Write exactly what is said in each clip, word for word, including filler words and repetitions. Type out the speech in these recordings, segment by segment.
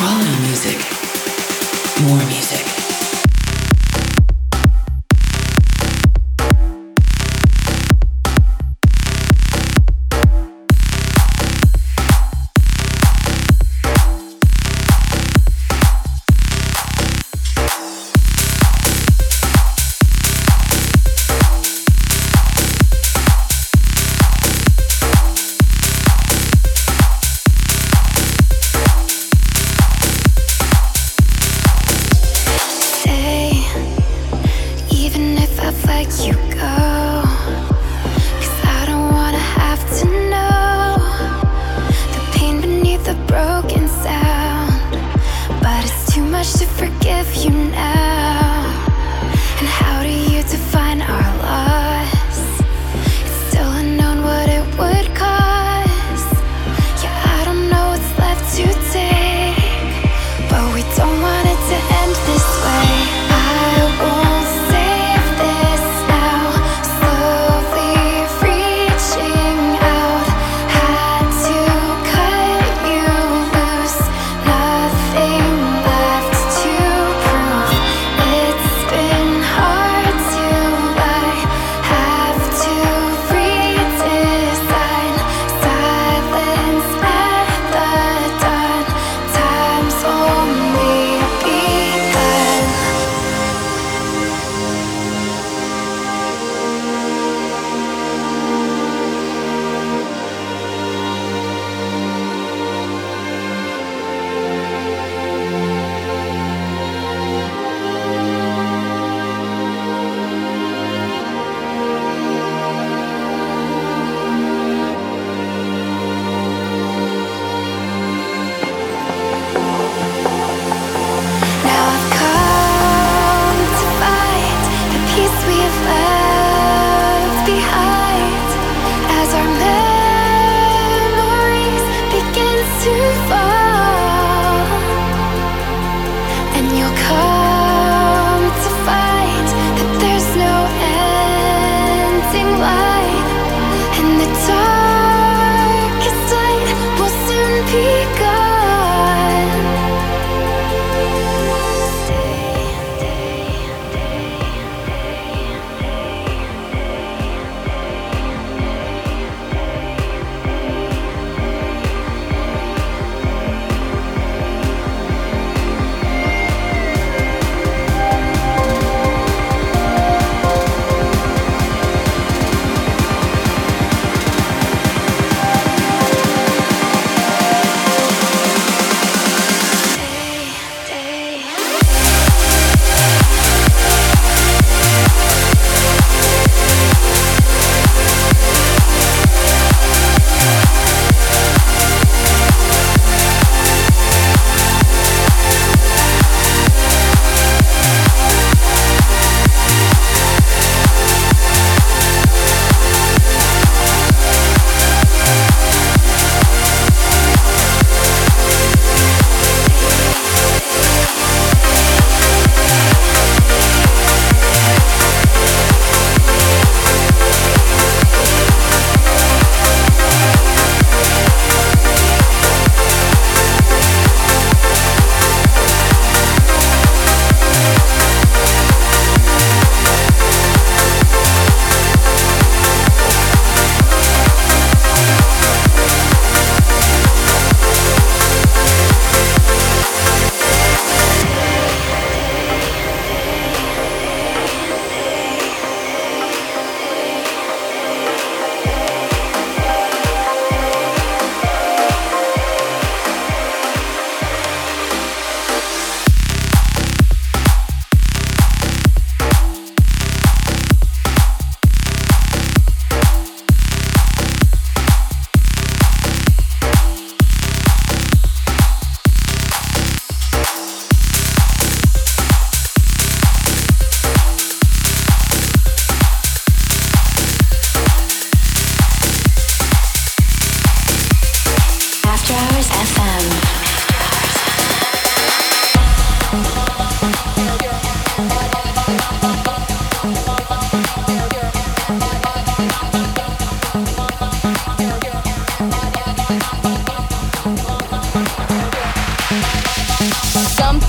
Quality music. More music.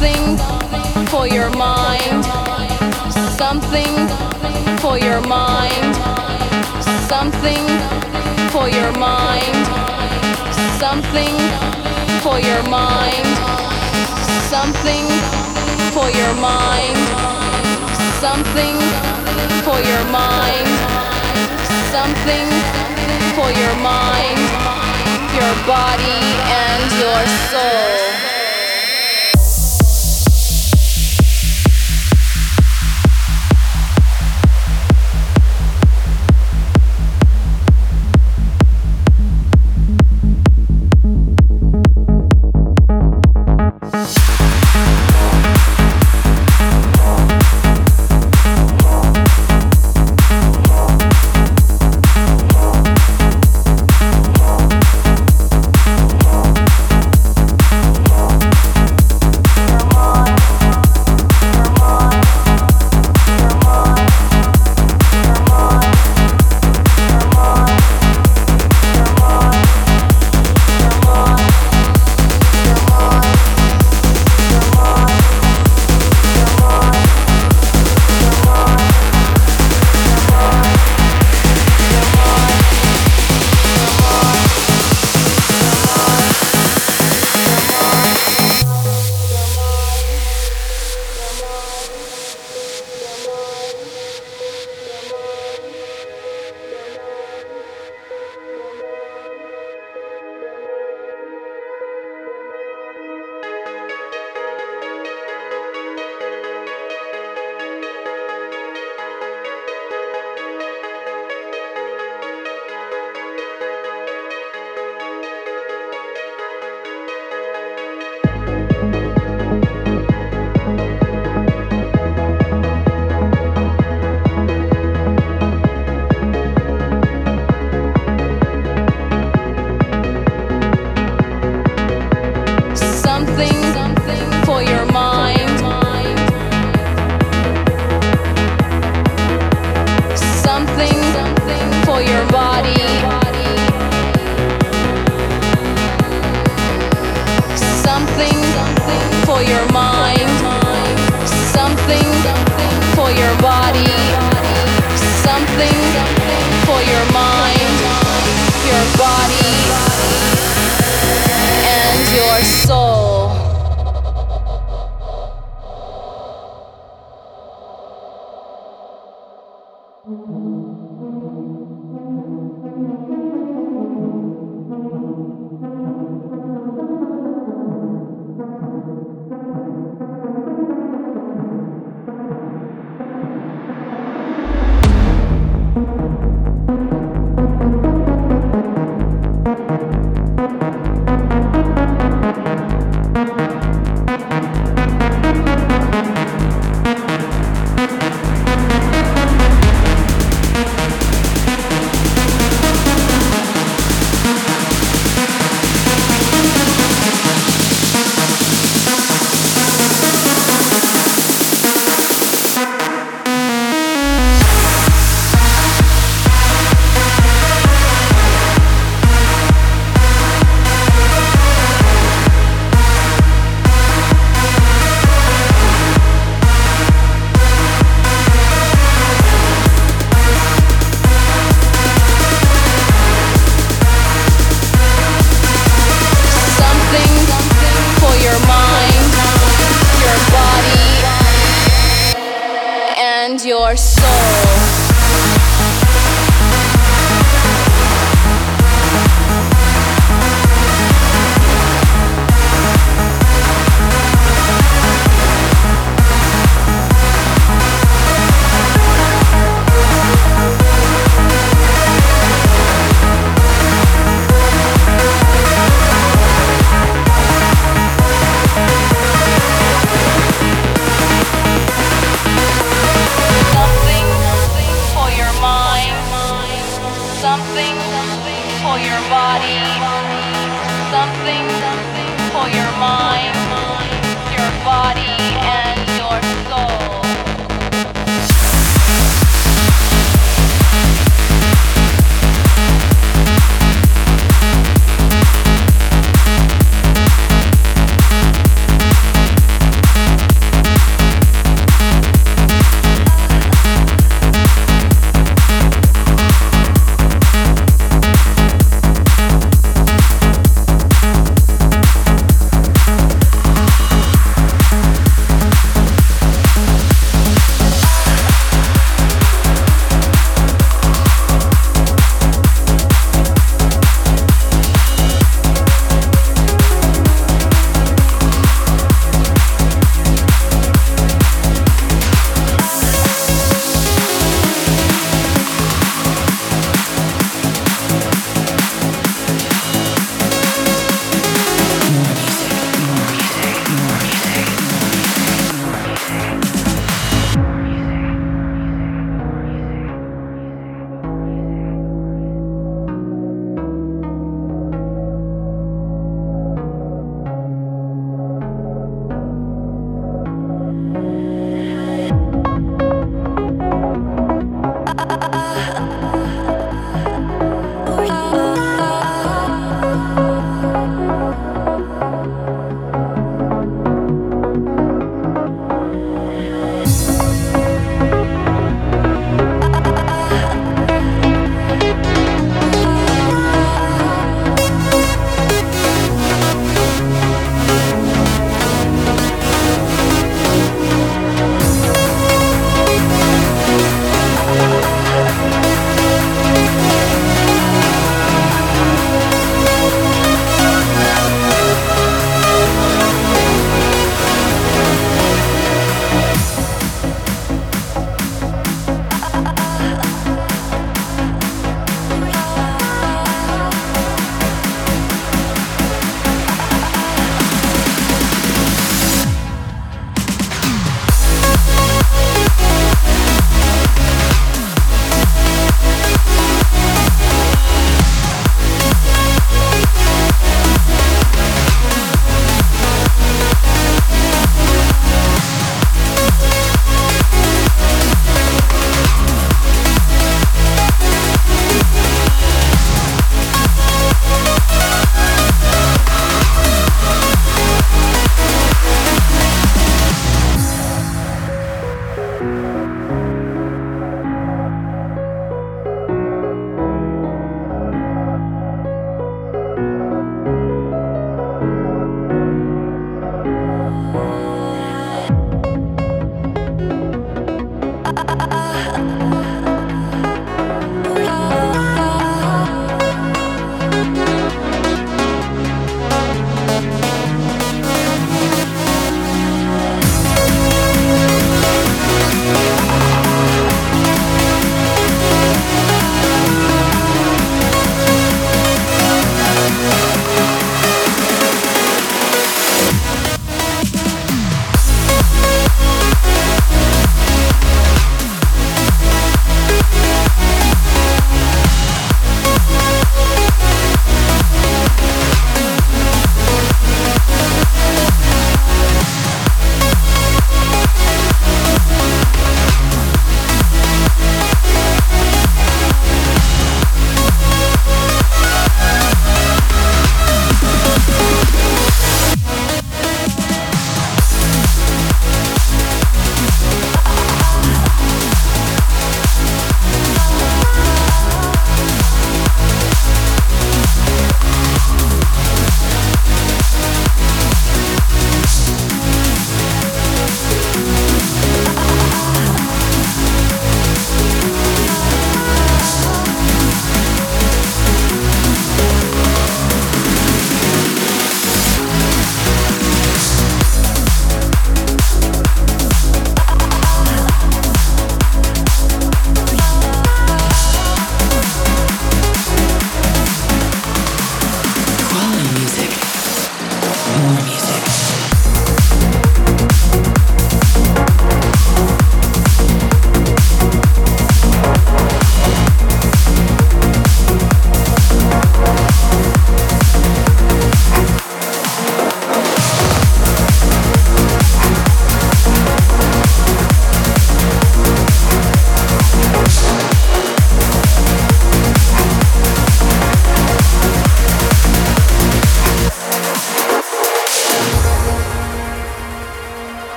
Something for your mind. Something for your mind. Something for your mind. Something for your mind. Something for your mind. Something for your mind. Something for your mind. Your body and your soul.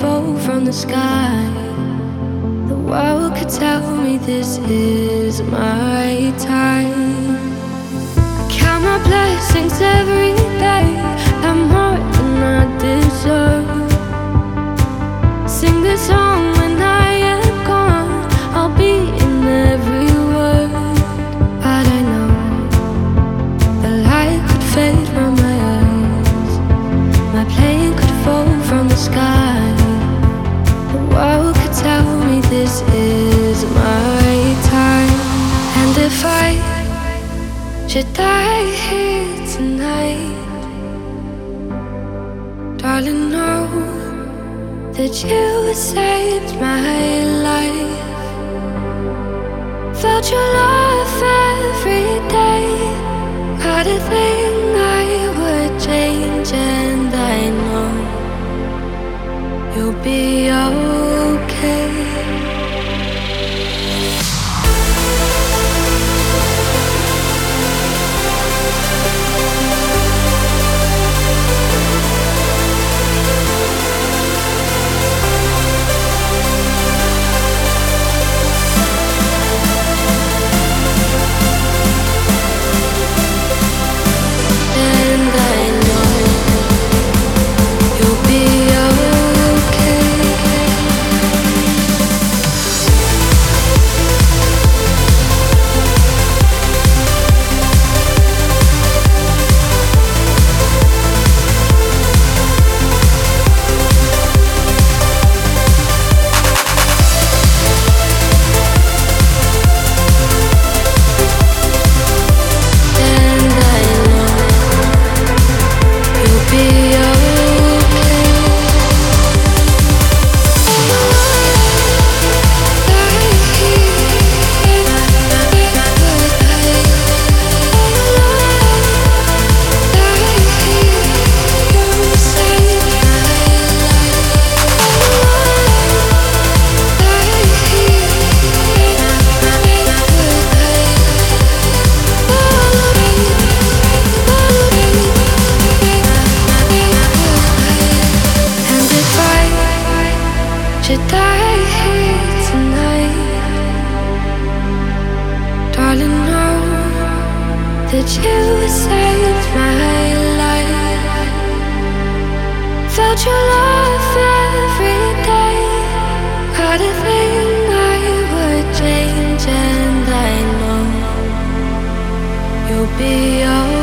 fall from the sky. The world could tell me this is my time. I count my blessings every day. I'm more than I deserve. Sing this song when I am gone. I'll be in every word. But I know the light could fade from my eyes. My plane could fall from the sky. The world could tell me this is my time. And if I should die here tonight, darling, know that you saved my life. Felt your love every day. Had a thing I would change, and I know you'll be okay. That you saved my life. Felt your love every day. Had a thing I would change, and I know you'll be okay.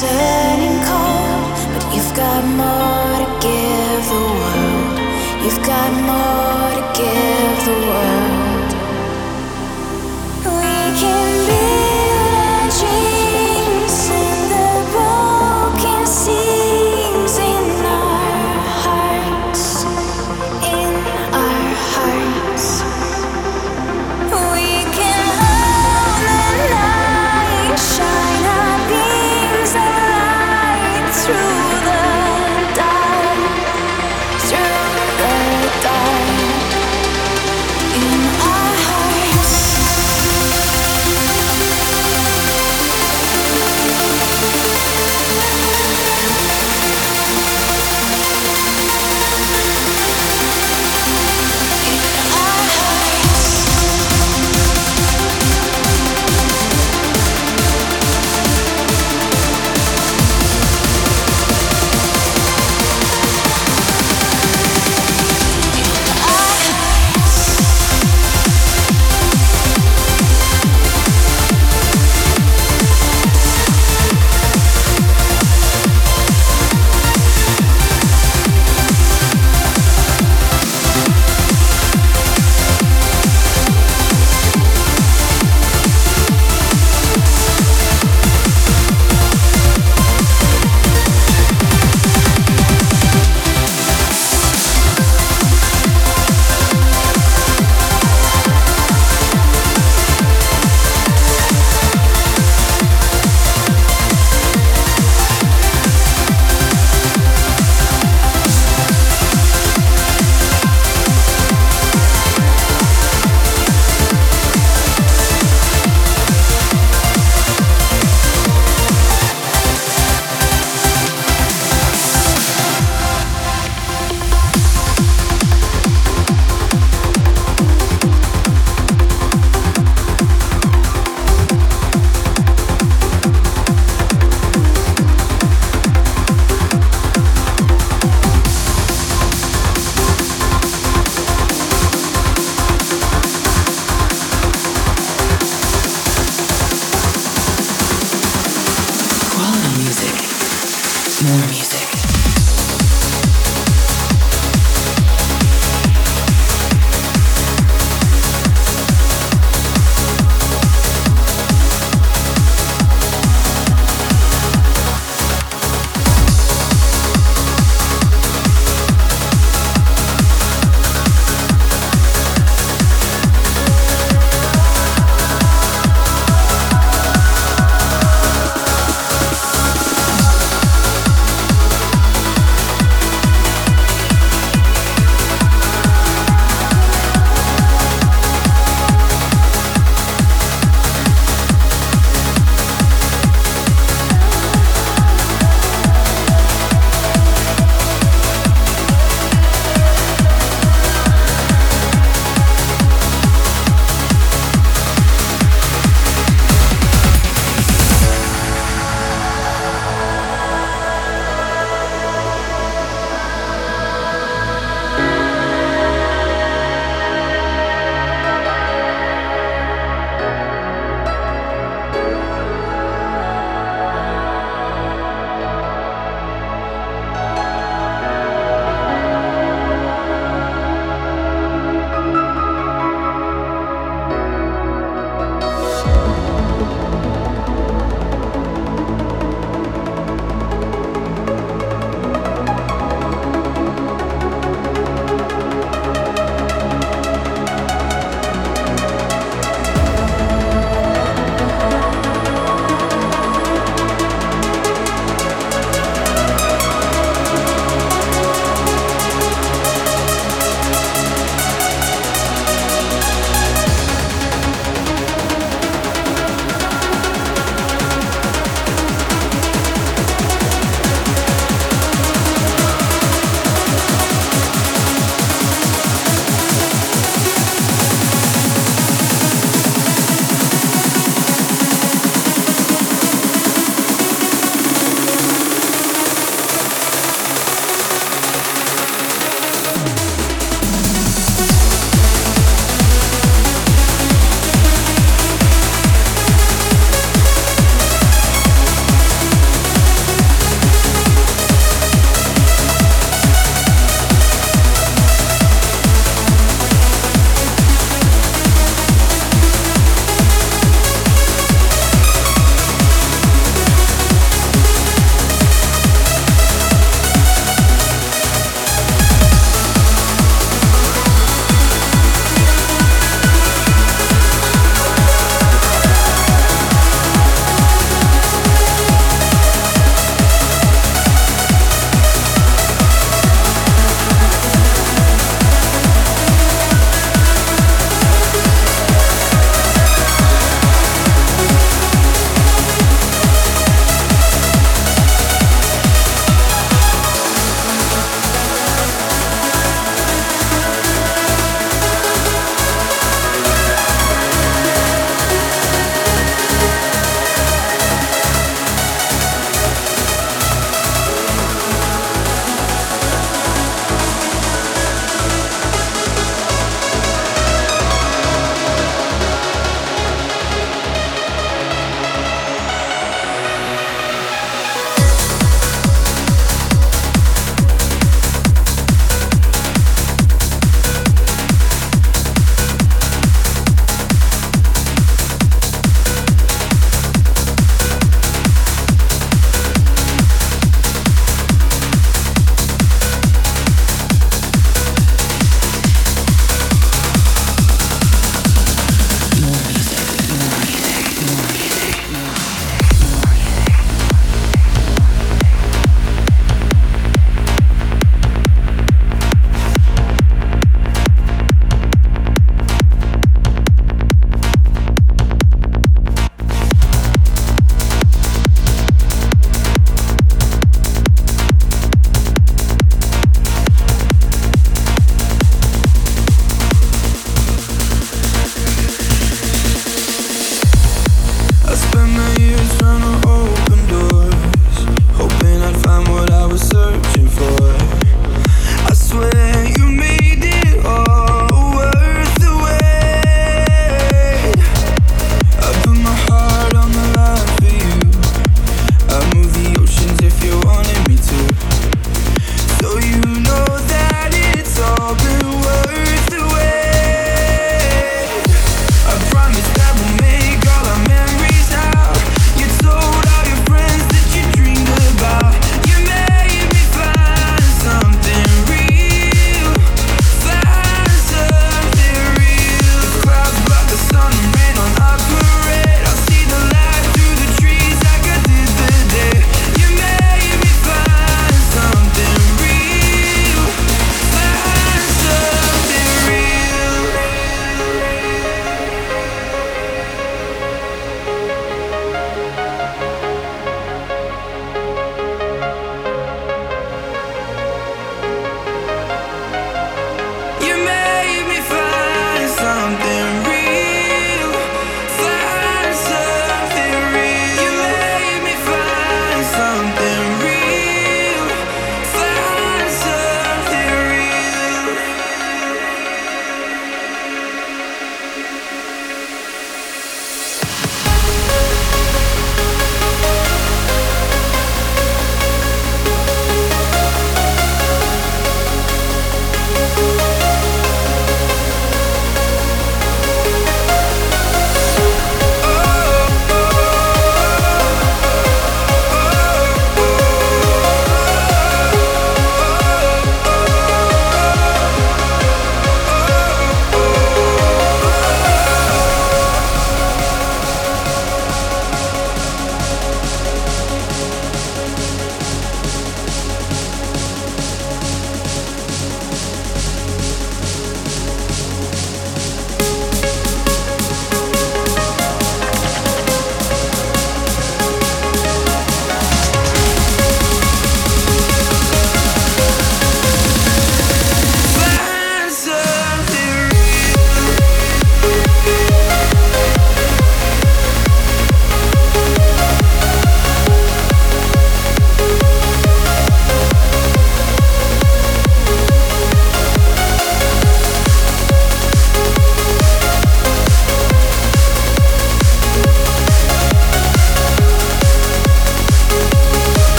turning cold, but you've got more.